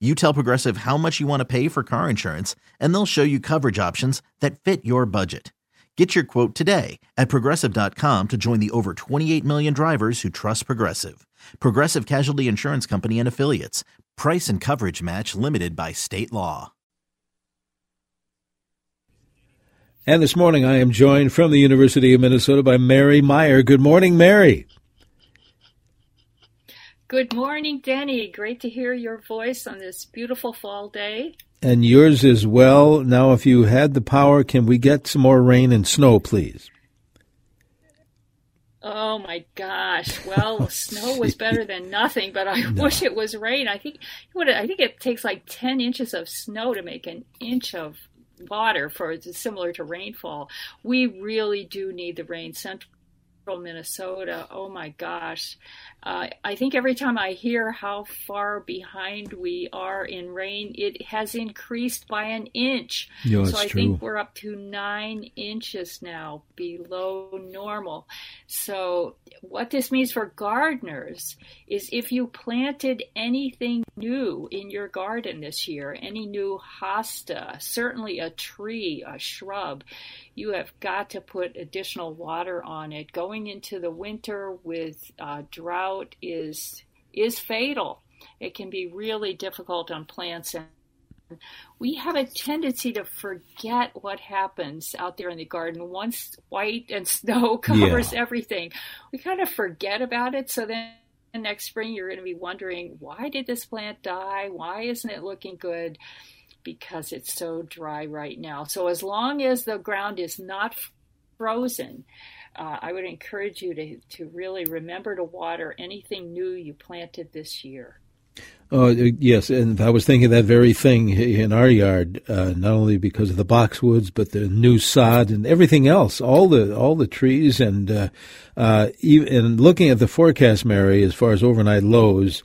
You tell Progressive how much you want to pay for car insurance, and they'll show you coverage options that fit your budget. Get your quote today at Progressive.com to join the over 28 million drivers who trust Progressive. Progressive Casualty Insurance Company and Affiliates. Price and coverage match limited by state law. And this morning I am joined from the University of Minnesota by Mary Meyer. Good morning, Mary. Good morning, Danny. Great to hear your voice on this beautiful fall day. And yours as well. Now, if you had the power, can we get some more rain and snow, please? Oh, my gosh. Well, snow was better than nothing, but I wish it was rain. I think it takes like 10 inches of snow to make an inch of water, for similar to rainfall. We really do need the rain. Minnesota. Oh my gosh. I think every time I hear how far behind we are in rain, it has increased by an inch. Yeah, so I think we're up to 9 inches now below normal. So what this means for gardeners is if you planted anything new in your garden this year, any new hosta, certainly a tree, a shrub, you have got to put additional water on it. Going into the winter with drought is fatal. It can be really difficult on plants, and we have a tendency to forget what happens out there in the garden once white and snow covers everything. We kind of forget about it, so then next spring you're going to be wondering, why did this plant die? Why isn't it looking good? Because it's so dry right now. So as long as the ground is not frozen, I would encourage you to really remember to water anything new you planted this year. Yes, and I was thinking that very thing in our yard, not only because of the boxwoods, but the new sod and everything else, all the trees. And looking at the forecast, Mary, as far as overnight lows,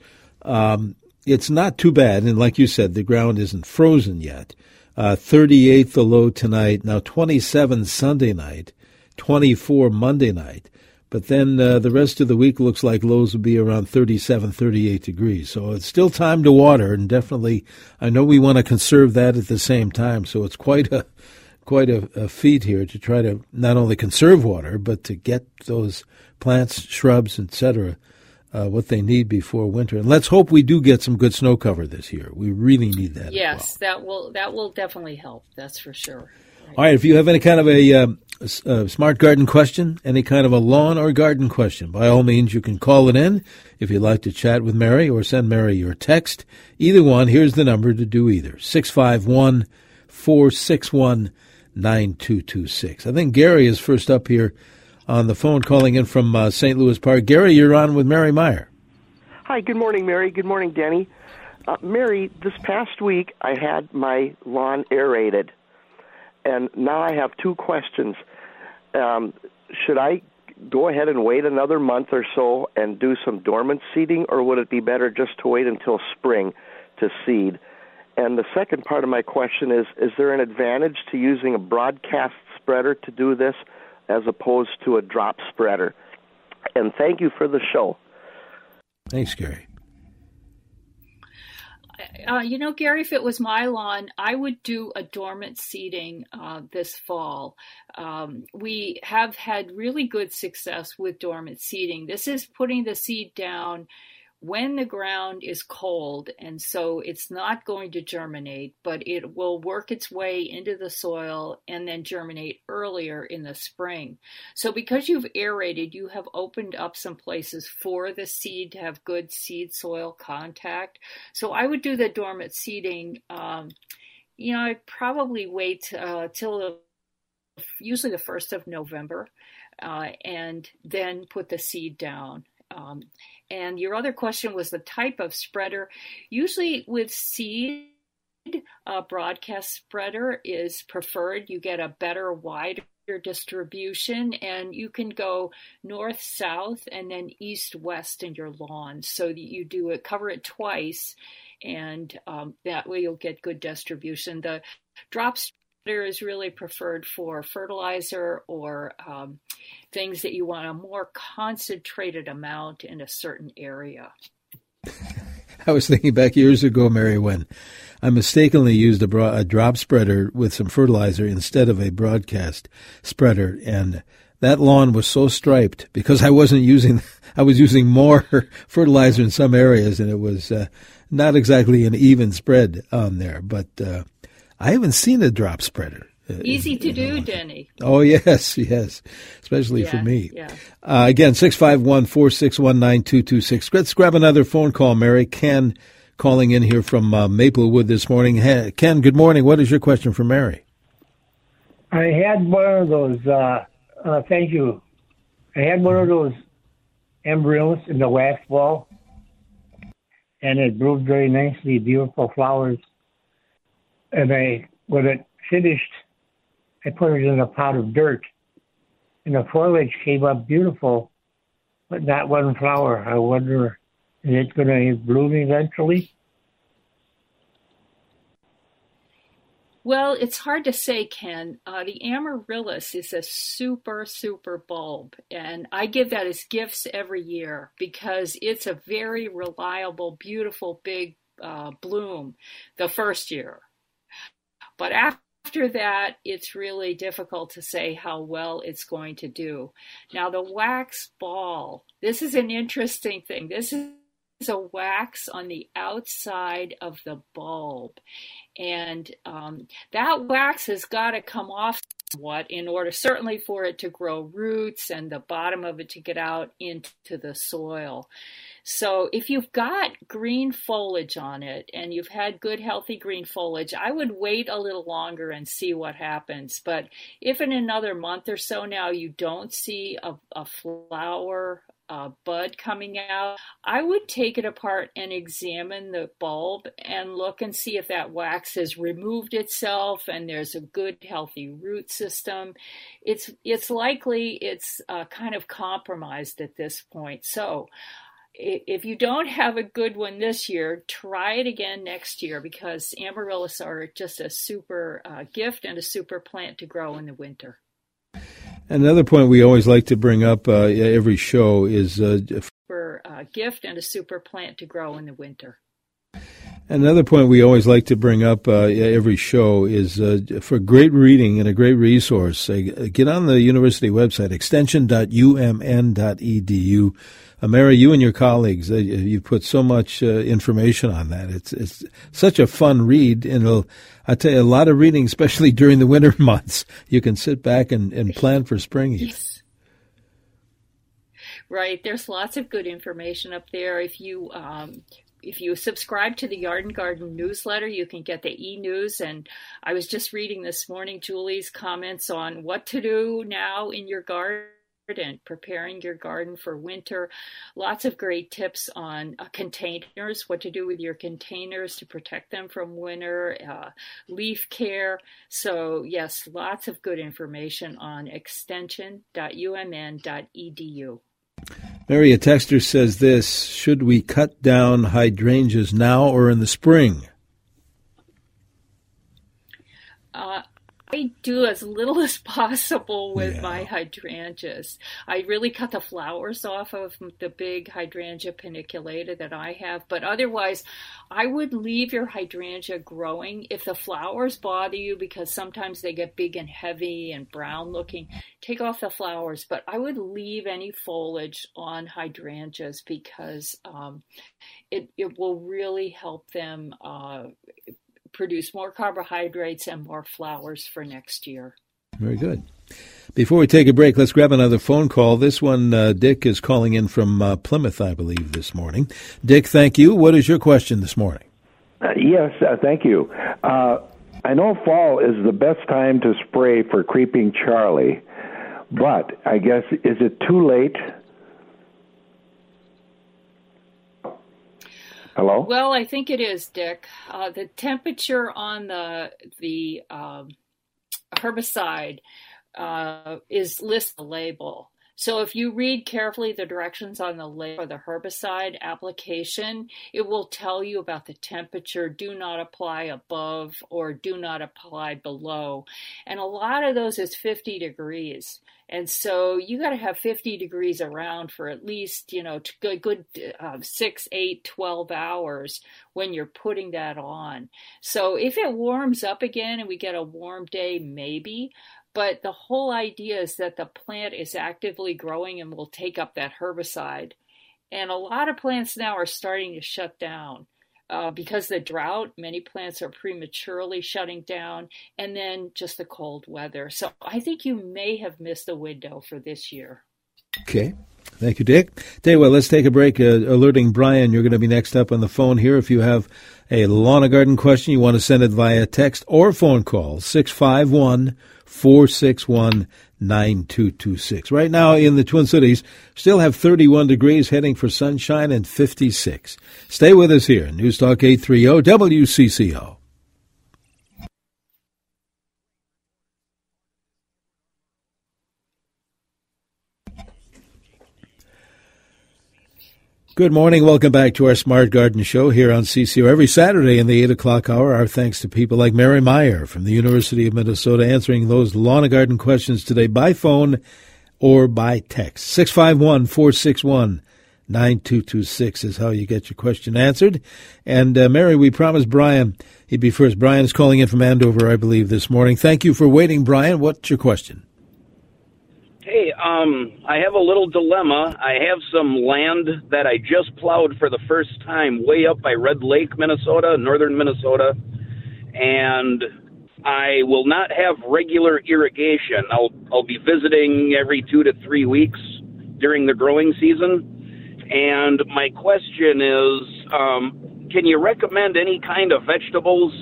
it's not too bad. And like you said, the ground isn't frozen yet. 38 the low tonight, now 27 Sunday night. 24 Monday night, but then the rest of the week looks like lows will be around 37, 38 degrees. So it's still time to water, and definitely, I know we want to conserve that at the same time. So it's quite a feat here to try to not only conserve water, but to get those plants, shrubs, etc., what they need before winter. And let's hope we do get some good snow cover this year. We really need that. Yes, as well. That will definitely help. That's for sure. All right, if you have any kind of a smart garden question, any kind of a lawn or garden question, by all means, you can call it in if you'd like to chat with Mary or send Mary your text. Either one, here's the number to do either, 651-461-9226. I think Gary is first up here on the phone calling in from St. Louis Park. Gary, you're on with Mary Meyer. Hi, good morning, Mary. Good morning, Danny. Mary, this past week I had my lawn aerated. And now I have two questions. Should I go ahead and wait another month or so and do some dormant seeding, or would it be better just to wait until spring to seed? And the second part of my question is there an advantage to using a broadcast spreader to do this as opposed to a drop spreader? And thank you for the show. Thanks, Gary. Gary, if it was my lawn, I would do a dormant seeding this fall. We have had really good success with dormant seeding. This is putting the seed down when the ground is cold, and so it's not going to germinate, but it will work its way into the soil and then germinate earlier in the spring. So because you've aerated, you have opened up some places for the seed to have good seed soil contact. So I would do the dormant seeding. I'd probably wait till usually the 1st of November and then put the seed down. And your other question was the type of spreader. Usually with seed, broadcast spreader is preferred. You get a better, wider distribution, and you can go north, south, and then east, west in your lawn. So you do it, cover it twice, and that way you'll get good distribution. The drop spreader is really preferred for fertilizer or things that you want a more concentrated amount in a certain area. I was thinking back years ago, Mary, when I mistakenly used a drop spreader with some fertilizer instead of a broadcast spreader, and that lawn was so striped because I was using more fertilizer in some areas, and it was not exactly an even spread on there. But I haven't seen a drop spreader. Easy to do, Denny. Oh, yes. Especially for me. Yeah. Again, 651-461-9226. Let's grab another phone call, Mary. Ken calling in here from Maplewood this morning. Hey, Ken, good morning. What is your question for Mary? I had one of those, thank you. I had one of those embryos in the last fall, and it bloomed very nicely, beautiful flowers. And when it finished, I put it in a pot of dirt, and the foliage came up beautiful, but not one flower. I wonder, is it going to bloom eventually? Well, it's hard to say, Ken. The amaryllis is a super, super bulb, and I give that as gifts every year because it's a very reliable, beautiful, big bloom the first year. But After that, it's really difficult to say how well it's going to do. Now, the wax ball, this is an interesting thing. This is a wax on the outside of the bulb. And that wax has got to come off somewhat in order, certainly for it to grow roots and the bottom of it to get out into the soil. So if you've got green foliage on it and you've had good, healthy green foliage, I would wait a little longer and see what happens. But if in another month or so now you don't see a flower, a bud coming out, I would take it apart and examine the bulb and look and see if that wax has removed itself and there's a good, healthy root system. It's likely it's kind of compromised at this point. So if you don't have a good one this year, try it again next year because amaryllis are just a super gift and a super plant to grow in the winter. Another point we always like to bring up every show is Another point we always like to bring up every show is for great reading and a great resource, get on the university website, extension.umn.edu. Mary, you and your colleagues, you put so much information on that. It's such a fun read, and I tell you, a lot of reading, especially during the winter months. You can sit back and plan for spring. Yes. Right. There's lots of good information up there. If you subscribe to the Yard and Garden newsletter, you can get the e-news. And I was just reading this morning Julie's comments on what to do now in your garden and preparing your garden for winter. Lots of great tips on containers, what to do with your containers to protect them from winter, leaf care. So, yes, lots of good information on extension.umn.edu. Mary, a texter says this: should we cut down hydrangeas now or in the spring? I do as little as possible with my hydrangeas. I really cut the flowers off of the big hydrangea paniculata that I have. But otherwise, I would leave your hydrangea growing. If the flowers bother you, because sometimes they get big and heavy and brown looking, take off the flowers. But I would leave any foliage on hydrangeas because it will really help them produce more carbohydrates and more flowers for next year. Very good. Before we take a break, let's grab another phone call. This one, Dick is calling in from Plymouth, I believe, this morning. Dick, thank you. What is your question this morning? Yes, thank you. I know fall is the best time to spray for creeping Charlie, but I guess, is it too late? Hello? Well, I think it is, Dick. The temperature on the herbicide lists the label. So if you read carefully the directions on the label for the herbicide application, it will tell you about the temperature. Do not apply above or do not apply below. And a lot of those is 50 degrees. And so you got to have 50 degrees around for at least, a good 6, 8, 12 hours when you're putting that on. So if it warms up again and we get a warm day, maybe. But the whole idea is that the plant is actively growing and will take up that herbicide. And a lot of plants now are starting to shut down. Because of the drought, many plants are prematurely shutting down, and then just the cold weather. So I think you may have missed the window for this year. Okay. Thank you, Dick. Tell you what, let's take a break. Alerting Brian, you're going to be next up on the phone here. If you have a lawn or garden question, you want to send it via text or phone call, 651-461-9226. Right now in the Twin Cities, still have 31 degrees, heading for sunshine, and 56. Stay with us here, News Talk 830 WCCO. Good morning. Welcome back to our Smart Garden Show here on CCO. Every Saturday in the 8 o'clock hour, our thanks to people like Mary Meyer from the University of Minnesota, answering those lawn and garden questions today by phone or by text. 651-461-9226 is how you get your question answered. And Mary, we promised Brian he'd be first. Brian is calling in from Andover, I believe, this morning. Thank you for waiting, Brian. What's your question? Hey, I have a little dilemma. I have some land that I just plowed for the first time way up by Red Lake, Minnesota, northern Minnesota, and I will not have regular irrigation. I'll be visiting every 2 to 3 weeks during the growing season, and my question is, can you recommend any kind of vegetables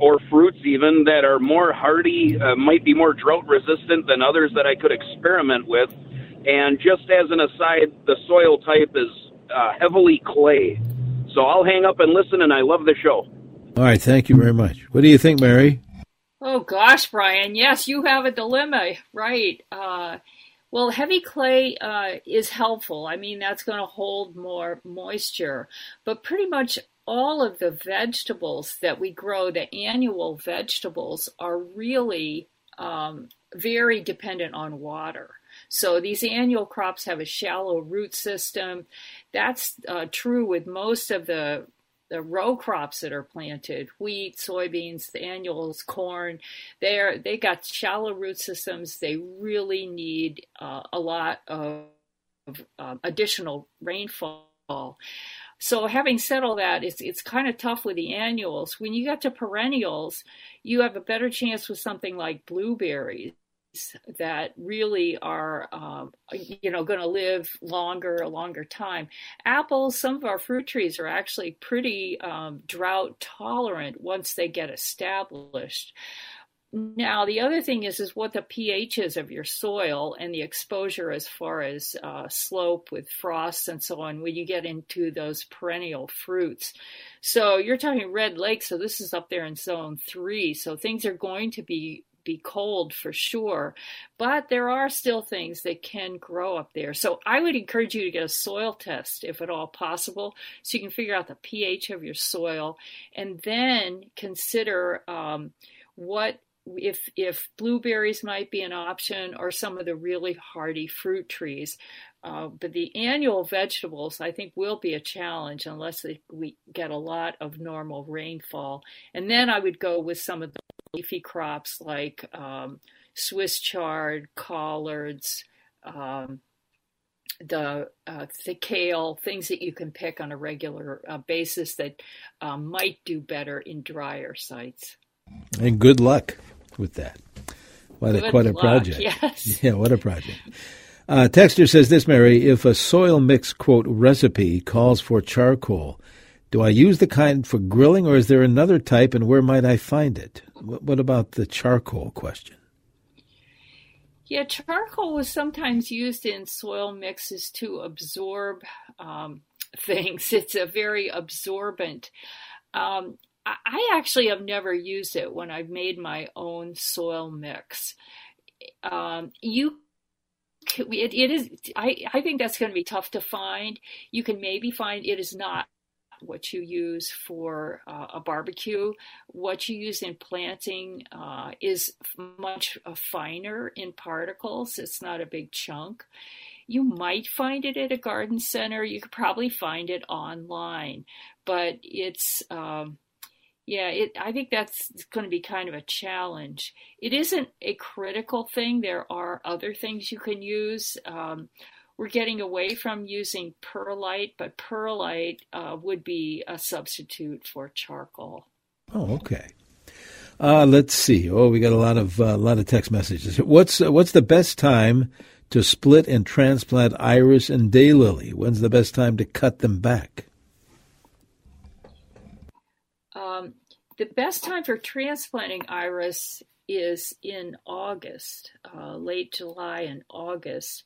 or fruits even that are more hardy, might be more drought resistant than others that I could experiment with? And just as an aside, the soil type is heavily clay. So I'll hang up and listen, and I love the show. All right, thank you very much. What do you think, Mary? Oh gosh, Brian, yes, you have a dilemma, right? Well, heavy clay is helpful. I mean, that's going to hold more moisture, but pretty much all of the vegetables that we grow, the annual vegetables, are really very dependent on water. So these annual crops have a shallow root system. That's true with most of the row crops that are planted, wheat, soybeans, the annuals, corn. They got shallow root systems. They really need a lot of additional rainfall. So having said all that, it's kind of tough with the annuals. When you get to perennials, you have a better chance with something like blueberries that really are, going to live a longer time. Apples, some of our fruit trees are actually pretty drought tolerant once they get established. Now, the other thing is what the pH is of your soil and the exposure as far as slope with frosts and so on when you get into those perennial fruits. So you're talking Red Lake, so this is up there in zone 3. So things are going to be cold for sure, but there are still things that can grow up there. So I would encourage you to get a soil test, if at all possible, so you can figure out the pH of your soil and then consider what if blueberries might be an option, or some of the really hardy fruit trees. But the annual vegetables, I think, will be a challenge unless we get a lot of normal rainfall. And then I would go with some of the leafy crops like Swiss chard, collards, the kale, things that you can pick on a regular basis that might do better in drier sites. And good luck with that. Quite a project. Yes. Yeah, what a project. Texter says this, Mary, if a soil mix, quote, recipe calls for charcoal, do I use the kind for grilling, or is there another type, and where might I find it? What about the charcoal question? Yeah, charcoal was sometimes used in soil mixes to absorb things. It's a very absorbent. I actually have never used it when I've made my own soil mix. I think that's going to be tough to find. You can maybe find it is not what you use for a barbecue. What you use in planting is much finer in particles. It's not a big chunk. You might find it at a garden center. You could probably find it online, but it's, I think that's going to be kind of a challenge. It isn't a critical thing. There are other things you can use. We're getting away from using perlite, but perlite would be a substitute for charcoal. Oh, okay. Let's see. Oh, we got a lot of text messages. What's the best time to split and transplant iris and daylily? When's the best time to cut them back? The best time for transplanting iris is in August, late July and August.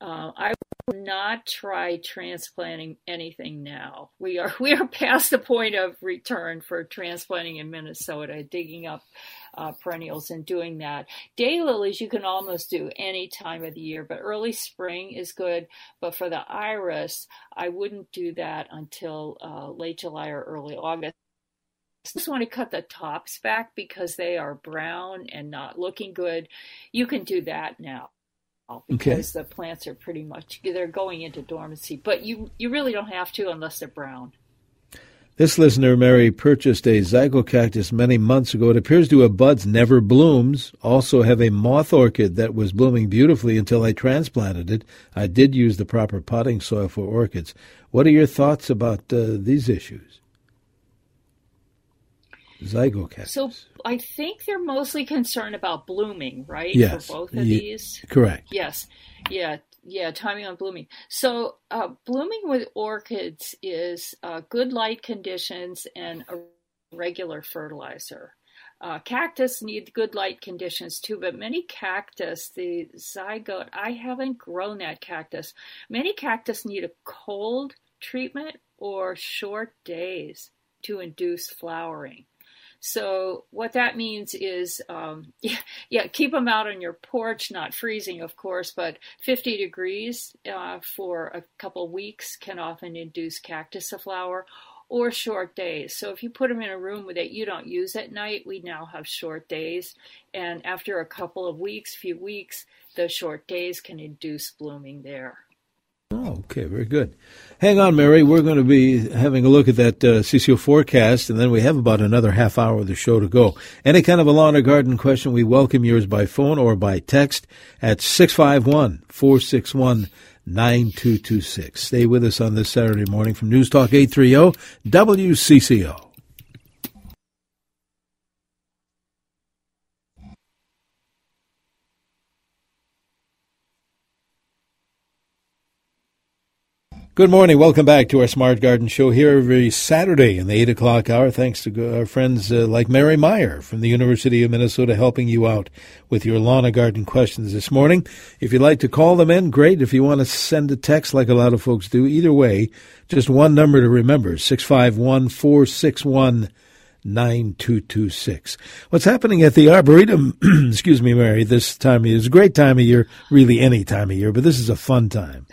I will not try transplanting anything now. We are past the point of return for transplanting in Minnesota, digging up perennials and doing that. Daylilies you can almost do any time of the year, but early spring is good. But for the iris, I wouldn't do that until late July or early August. I just want to cut the tops back because they are brown and not looking good. You can do that now, because the plants are pretty much, they're going into dormancy. But you really don't have to unless they're brown. This listener, Mary, purchased a zygocactus many months ago. It appears to have buds, never blooms. Also have a moth orchid that was blooming beautifully until I transplanted it. I did use the proper potting soil for orchids. What are your thoughts about these issues? Zygocactus. So I think they're mostly concerned about blooming, right? Yes. For both of these? Correct. Yes. Yeah, timing on blooming. So blooming with orchids is good light conditions and a regular fertilizer. Cactus need good light conditions too, but many cactus, the zygote, I haven't grown that cactus. Many cactus need a cold treatment or short days to induce flowering. So what that means is, keep them out on your porch, not freezing, of course, but 50 degrees for a couple weeks can often induce cactus to flower, or short days. So if you put them in a room that you don't use at night, we now have short days. And after a couple of weeks, few weeks, the short days can induce blooming there. Oh, okay, very good. Hang on, Mary. We're going to be having a look at that CCO forecast, and then we have about another half hour of the show to go. Any kind of a lawn or garden question, we welcome yours by phone or by text at 651-461-9226. Stay with us on this Saturday morning from News Talk 830 WCCO. Good morning. Welcome back to our Smart Garden Show here every Saturday in the 8 o'clock hour. Thanks to our friends like Mary Meyer from the University of Minnesota helping you out with your lawn and garden questions this morning. If you'd like to call them in, great. If you want to send a text like a lot of folks do, either way, just one number to remember, 651-461-9226. What's happening at the Arboretum, excuse me, Mary, this time of year? It's a great time of year, really any time of year, but this is a fun time.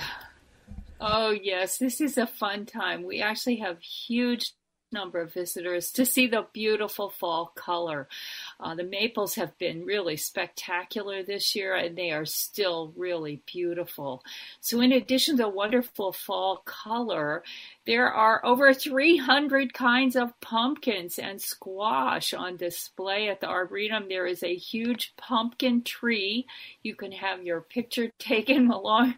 Oh, yes, this is a fun time. We actually have huge number of visitors to see the beautiful fall color. The maples have been really spectacular this year, and they are still really beautiful. So in addition to wonderful fall color, there are over 300 kinds of pumpkins and squash on display at the Arboretum. There is a huge pumpkin tree. You can have your picture taken along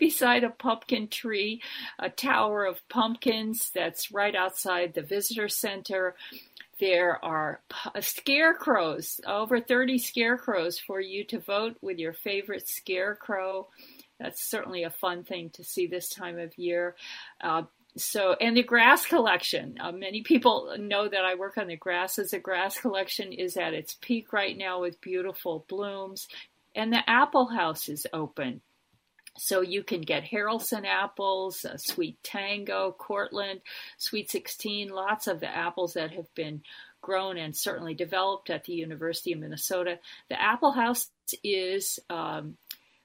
beside a pumpkin tree, a tower of pumpkins that's right outside the visitor center. There are scarecrows, over 30 scarecrows for you to vote with your favorite scarecrow. That's certainly a fun thing to see this time of year. And the grass collection, many people know that I work on the grasses. The grass collection is at its peak right now with beautiful blooms, and the apple house is open. So you can get Harrelson apples, Sweet Tango, Cortland, Sweet 16, lots of the apples that have been grown and certainly developed at the University of Minnesota. The apple house is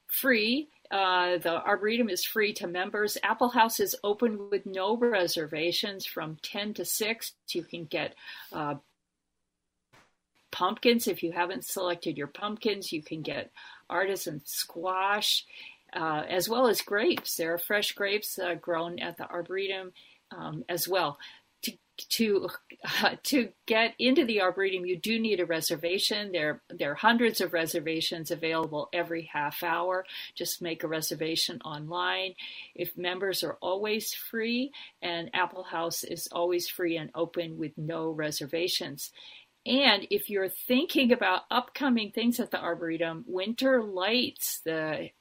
free. The Arboretum is free to members. Apple House is open with no reservations from 10 to 6. You can get pumpkins. If you haven't selected your pumpkins, you can get artisan squash, as well as grapes. There are fresh grapes grown at the Arboretum as well. To get into the Arboretum, you do need a reservation. There are hundreds of reservations available every half hour. Just make a reservation online. If members are always free, and Apple House is always free and open with no reservations. And if you're thinking about upcoming things at the Arboretum, Winter Lights, the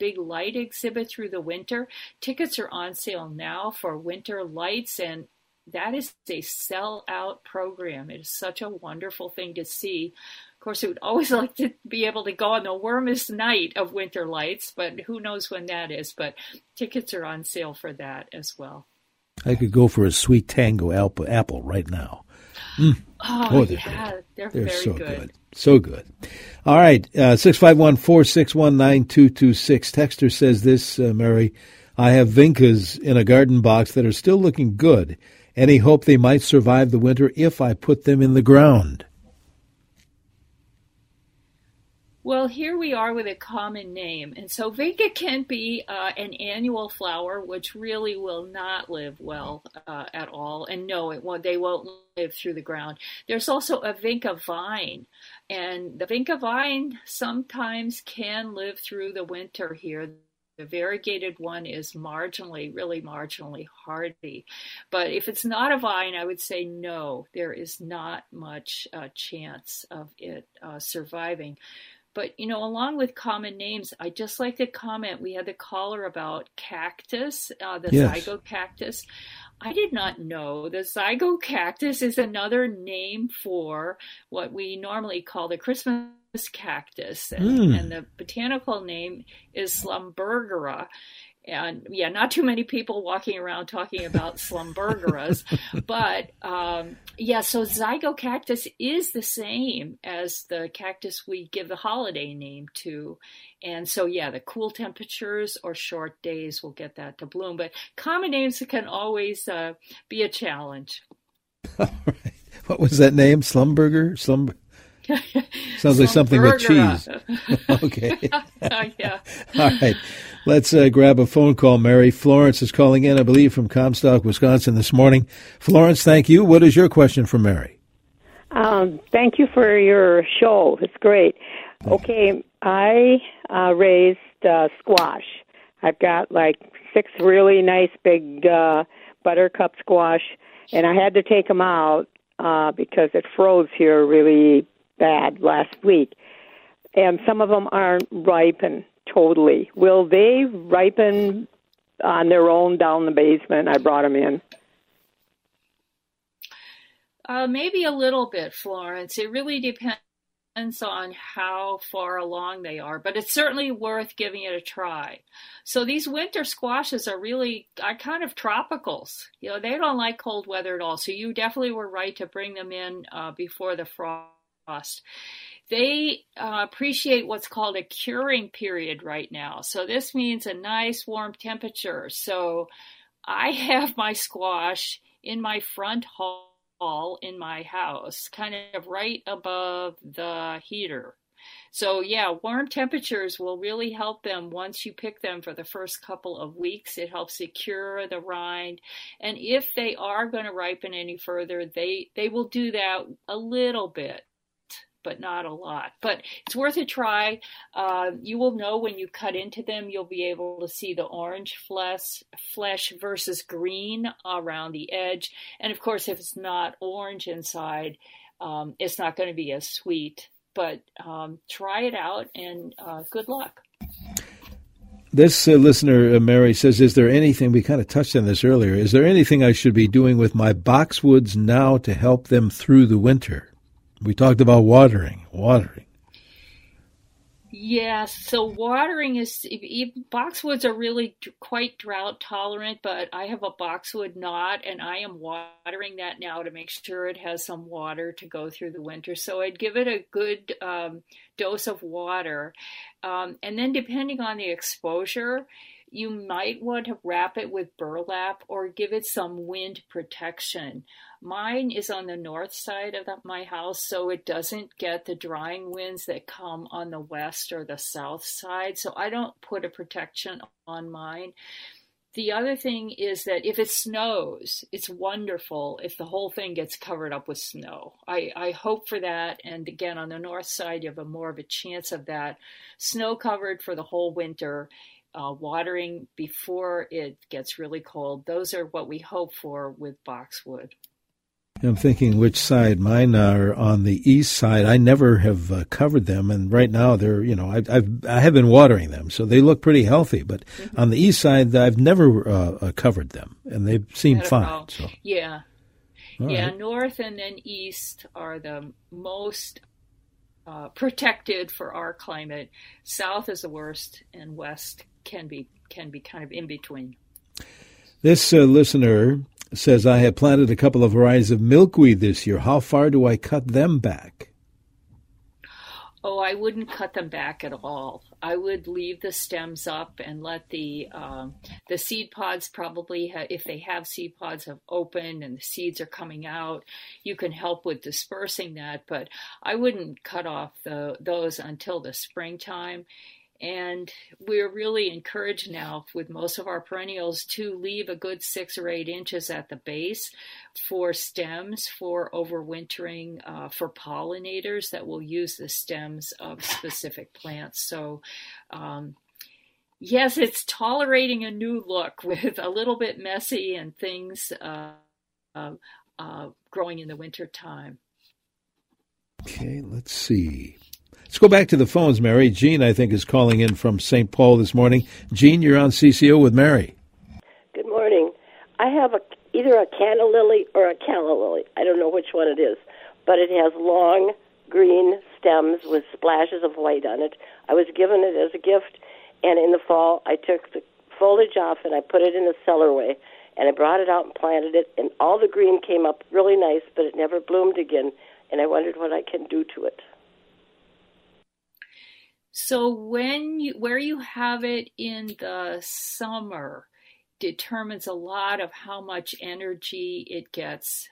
big light exhibit through the winter, tickets are on sale now for Winter Lights, and that is a sell-out program. It is such a wonderful thing to see. Of course, I would always like to be able to go on the warmest night of Winter Lights, but who knows when that is. But tickets are on sale for that as well. I could go for a Sweet Tango apple right now. Mm. Oh, yeah. They're very so good. So good. All right. 651-461-9226. Texter says this, Mary. I have vincas in a garden box that are still looking good. Any hope they might survive the winter if I put them in the ground? Well, here we are with a common name. And so vinca can be an annual flower, which really will not live well at all. And no, they won't live through the ground. There's also a vinca vine. And the vinca vine sometimes can live through the winter here. The variegated one is really marginally hardy. But if it's not a vine, I would say no, there is not much chance of it surviving. But, you know, along with common names, I just like to comment, we had the caller about cactus, the zygocactus. I did not know the zygocactus is another name for what we normally call the Christmas cactus, and the botanical name is Schlumbergera. And yeah, not too many people walking around talking about Schlumbergeras, but so zygocactus is the same as the cactus we give the holiday name to. And so, yeah, the cool temperatures or short days will get that to bloom. But common names can always be a challenge. All right. What was that name? Schlumberger? Sounds like something with cheese. Okay. Yeah. All right. Let's grab a phone call, Mary. Florence is calling in, I believe, from Comstock, Wisconsin this morning. Florence, thank you. What is your question for Mary? Thank you for your show. It's great. Okay. I raised squash. I've got like 6 really nice big buttercup squash, and I had to take them out because it froze here really bad last week, and some of them aren't ripen totally. Will they ripen on their own down the basement? I brought them in. Maybe a little bit, Florence. It really depends on how far along they are, but it's certainly worth giving it a try. So these winter squashes are really kind of tropicals. You know, they don't like cold weather at all, so you definitely were right to bring them in before the frost. They appreciate what's called a curing period right now. So this means a nice warm temperature. So I have my squash in my front hall in my house, kind of right above the heater. So yeah, warm temperatures will really help them once you pick them for the first couple of weeks. It helps secure the rind. And if they are going to ripen any further, they will do that a little bit, but not a lot. But it's worth a try. You will know when you cut into them, you'll be able to see the orange flesh versus green around the edge. And of course, if it's not orange inside, it's not going to be as sweet. But try it out, and good luck. This listener, Mary, says, is there anything, we kind of touched on this earlier, is there anything I should be doing with my boxwoods now to help them through the winter? We talked about watering. Yes, so watering is, boxwoods are really quite drought tolerant, but I have a boxwood knot and I am watering that now to make sure it has some water to go through the winter. So I'd give it a good dose of water. And then depending on the exposure, you might want to wrap it with burlap or give it some wind protection. Mine is on the north side of my house, so it doesn't get the drying winds that come on the west or the south side. So I don't put a protection on mine. The other thing is that if it snows, it's wonderful if the whole thing gets covered up with snow. I hope for that. And again, on the north side, you have more of a chance of that. Snow covered for the whole winter. Watering before it gets really cold. Those are what we hope for with boxwood. I'm thinking which side. Mine are on the east side. I never have covered them, and right now they're, I have been watering them, so they look pretty healthy. But on the east side, I've never covered them, and they seem fine. So. Yeah, All right. North and then east are the most protected for our climate. South is the worst, and west can be kind of in between. This listener says, I have planted a couple of varieties of milkweed this year. How far do I cut them back? Oh, I wouldn't cut them back at all. I would leave the stems up and let the seed pods if they have seed pods, have opened and the seeds are coming out. You can help with dispersing that, but I wouldn't cut off those until the springtime. And we're really encouraged now with most of our perennials to leave a good 6 or 8 inches at the base for stems, for overwintering, for pollinators that will use the stems of specific plants. So, yes, it's tolerating a new look with a little bit messy and things growing in the winter time. Okay, let's see. Let's go back to the phones, Mary. Jean, I think, is calling in from St. Paul this morning. Jean, you're on CCO with Mary. Good morning. I have either a canna lily or a calla lily. I don't know which one it is, but it has long green stems with splashes of white on it. I was given it as a gift, and in the fall I took the foliage off and I put it in the cellarway, and I brought it out and planted it, and all the green came up really nice, but it never bloomed again, and I wondered what I can do to it. So where you have it in the summer determines a lot of how much energy it gets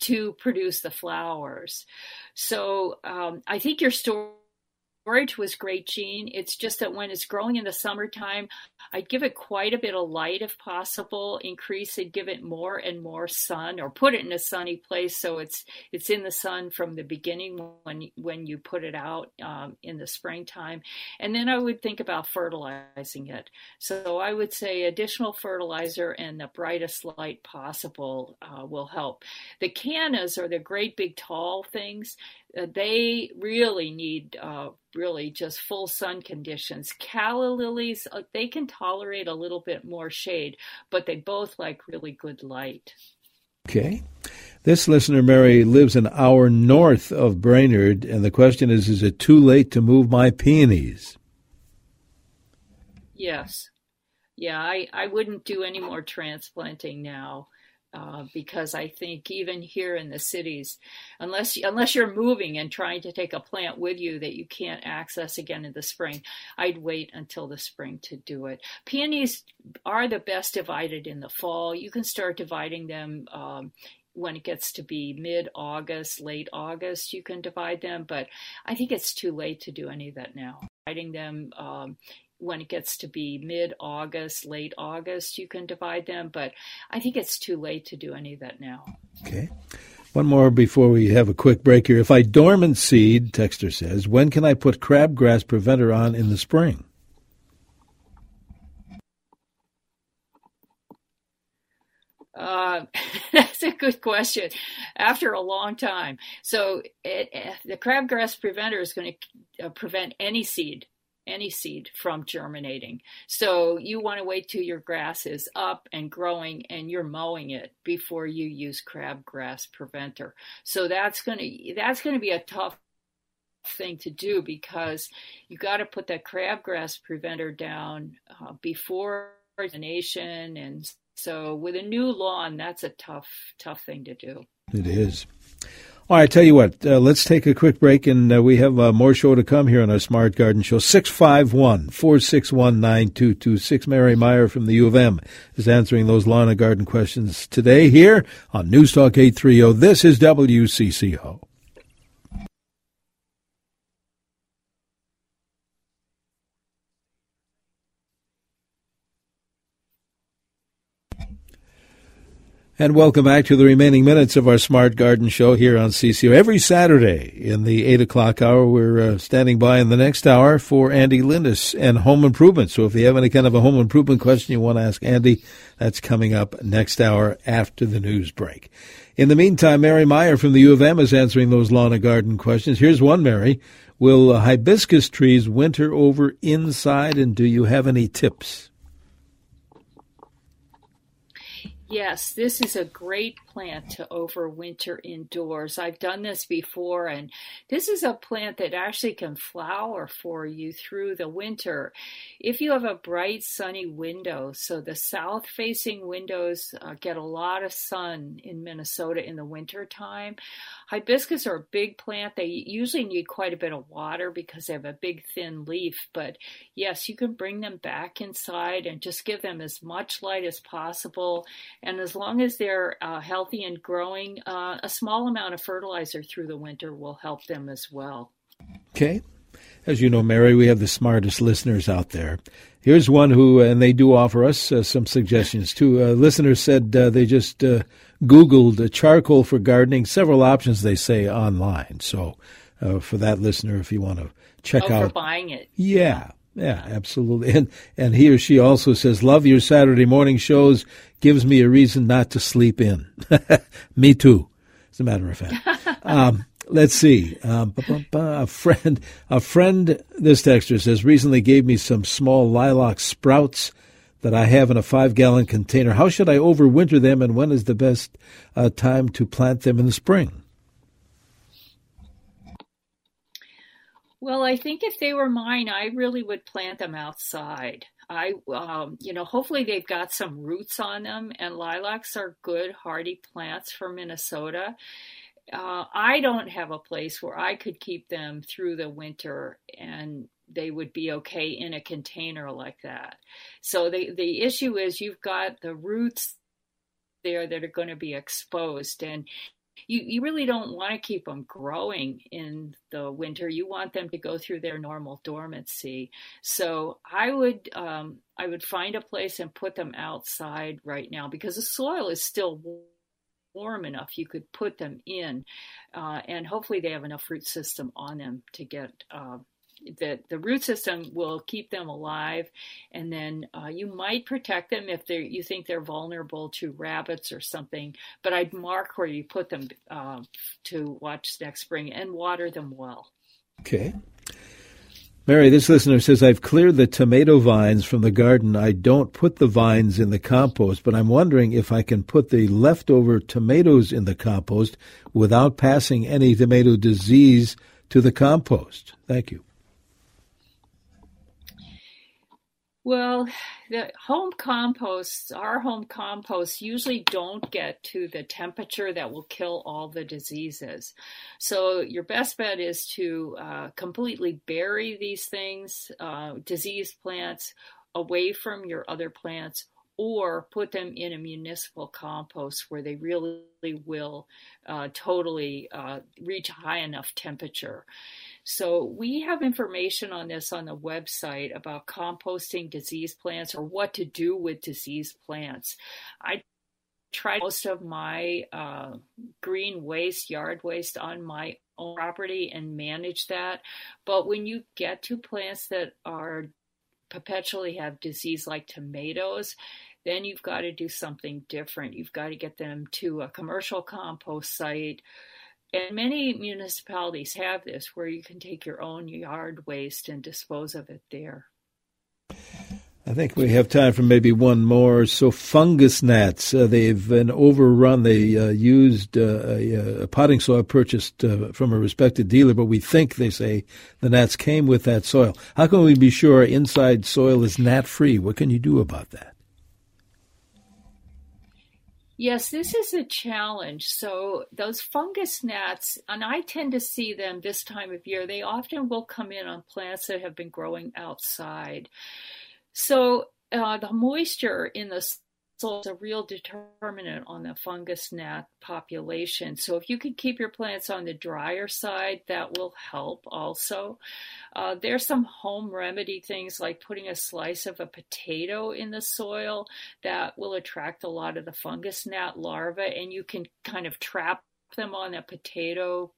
to produce the flowers. So I think your storage was great, Jean. It's just that when it's growing in the summertime, I'd give it quite a bit of light if possible, increase it, give it more and more sun, or put it in a sunny place so it's in the sun from the beginning when you put it out in the springtime. And then I would think about fertilizing it. So I would say additional fertilizer and the brightest light possible will help. The cannas are the great big tall things. They really need really just full sun conditions. Calla lilies, they can tolerate a little bit more shade, but they both like really good light. Okay. This listener, Mary, lives an hour north of Brainerd, and the question is it too late to move my peonies? Yes. Yeah, I wouldn't do any more transplanting now. because I think even here in the cities, unless you're moving and trying to take a plant with you that you can't access again in the spring, I'd wait until the spring to do it. Peonies are the best divided in the fall. You can start dividing them when it gets to be mid-August, late August, you can divide them, but I think it's too late to do any of that now. Dividing them when it gets to be mid-August, late August, you can divide them, but I think it's too late to do any of that now. Okay. One more before we have a quick break here. If I dormant seed, Texter says, when can I put crabgrass preventer on in the spring? That's a good question. After a long time. So the crabgrass preventer is going to prevent any seed from germinating. So you want to wait till your grass is up and growing and you're mowing it before you use crabgrass preventer. So that's going to be a tough thing to do because you got to put that crabgrass preventer down before germination. And so with a new lawn, that's a tough thing to do. It is. All right, tell you what, let's take a quick break, and we have more show to come here on our Smart Garden Show. 651-461-9226. Mary Meyer from the U of M is answering those lawn and garden questions today here on News Talk 830. This is WCCO. And welcome back to the remaining minutes of our Smart Garden Show here on CCO. Every Saturday in the 8 o'clock hour, we're standing by in the next hour for Andy Lindis and home improvement. So if you have any kind of a home improvement question you want to ask Andy, that's coming up next hour after the news break. In the meantime, Mary Meyer from the U of M is answering those lawn and garden questions. Here's one, Mary. Will hibiscus trees winter over inside, and do you have any tips? Yes, this is a great plant to overwinter indoors. I've done this before, and this is a plant that actually can flower for you through the winter. If you have a bright, sunny window, so the south-facing windows get a lot of sun in Minnesota in the wintertime. Hibiscus are a big plant. They usually need quite a bit of water because they have a big, thin leaf. But, yes, you can bring them back inside and just give them as much light as possible. And as long as they're healthy and growing, a small amount of fertilizer through the winter will help them as well. Okay. As you know, Mary, we have the smartest listeners out there. Here's one who, and they do offer us some suggestions too. A listener said they just Googled charcoal for gardening, several options they say online. So for that listener, if you want to check out. For buying it. Yeah. Yeah, absolutely. And he or she also says, love your Saturday morning shows. Gives me a reason not to sleep in. Me too, as a matter of fact. Let's see. A friend, this texter says, recently gave me some small lilac sprouts that I have in a 5-gallon container. How should I overwinter them, and when is the best time to plant them in the spring? Well, I think if they were mine, I really would plant them outside. Hopefully they've got some roots on them, and lilacs are good, hardy plants for Minnesota. I don't have a place where I could keep them through the winter, and they would be okay in a container like that. So the issue is you've got the roots there that are going to be exposed, and you really don't want to keep them growing in the winter. You want them to go through their normal dormancy. So I would find a place and put them outside right now because the soil is still warm enough. You could put them in, and hopefully they have enough root system on them to get that the root system will keep them alive. And then you might protect them if you think they're vulnerable to rabbits or something. But I'd mark where you put them to watch next spring and water them well. Okay. Mary, this listener says, I've cleared the tomato vines from the garden. I don't put the vines in the compost, but I'm wondering if I can put the leftover tomatoes in the compost without passing any tomato disease to the compost. Thank you. Well, our home composts usually don't get to the temperature that will kill all the diseases. So your best bet is to completely bury these things, diseased plants, away from your other plants, or put them in a municipal compost where they really will totally reach high enough temperature. So we have information on this on the website about composting diseased plants or what to do with diseased plants. I tried most of my green waste, yard waste on my own property and manage that. But when you get to plants that are perpetually have disease like tomatoes, then you've got to do something different. You've got to get them to a commercial compost site. And many municipalities have this where you can take your own yard waste and dispose of it there. I think we have time for maybe one more. So fungus gnats, they've been overrun. They used a potting soil purchased from a respected dealer, but we think, they say, the gnats came with that soil. How can we be sure inside soil is gnat-free? What can you do about that? Yes, this is a challenge. So those fungus gnats, and I tend to see them this time of year, they often will come in on plants that have been growing outside. So the moisture in the soil is a real determinant on the fungus gnat population. So if you can keep your plants on the drier side, that will help also. There's some home remedy things like putting a slice of a potato in the soil that will attract a lot of the fungus gnat larvae, and you can kind of trap them on a potato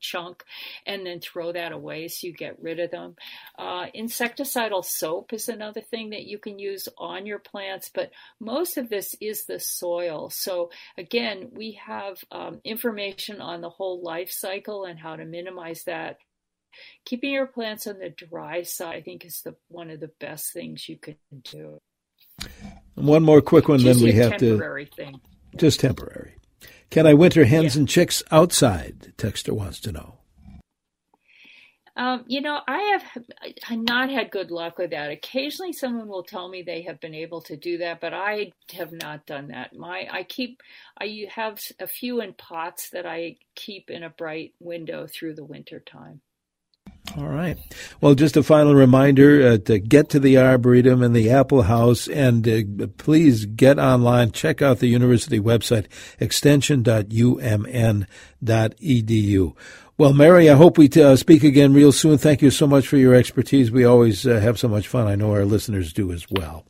chunk and then throw that away so you get rid of them. Insecticidal soap is another thing that you can use on your plants, but most of this is the soil. So again, we have information on the whole life cycle and how to minimize that. Keeping your plants on the dry side, I think, is one of the best things you can do. One more quick one, then we have to. Just temporary. Can I winter hens and chicks outside? Texter wants to know. I have not had good luck with that. Occasionally someone will tell me they have been able to do that, but I have not done that. I have a few in pots that I keep in a bright window through the winter time. All right. Well, just a final reminder to get to the Arboretum and the Apple House, and please get online. Check out the university website, extension.umn.edu. Well, Mary, I hope we speak again real soon. Thank you so much for your expertise. We always have so much fun. I know our listeners do as well.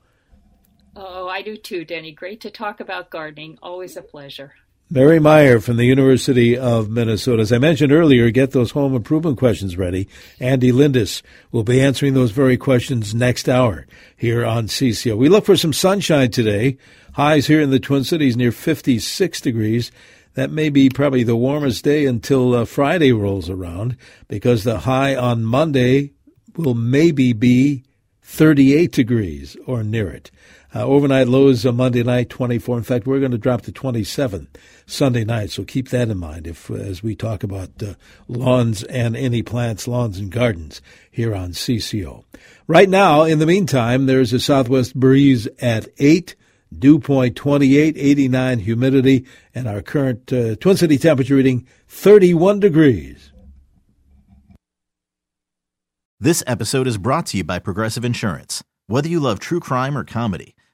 Oh, I do too, Denny. Great to talk about gardening. Always a pleasure. Mary Meyer from the University of Minnesota. As I mentioned earlier, get those home improvement questions ready. Andy Lindis will be answering those very questions next hour here on CCO. We look for some sunshine today. Highs here in the Twin Cities near 56 degrees. That may be probably the warmest day until Friday rolls around, because the high on Monday will maybe be 38 degrees or near it. Overnight lows on Monday night, 24. In fact, we're going to drop to 27 Sunday night, so keep that in mind as we talk about lawns and any plants, lawns and gardens here on CCO. Right now, in the meantime, there's a southwest breeze at 8, dew point 28, 89 humidity, and our current Twin City temperature reading 31 degrees. This episode is brought to you by Progressive Insurance. Whether you love true crime or comedy,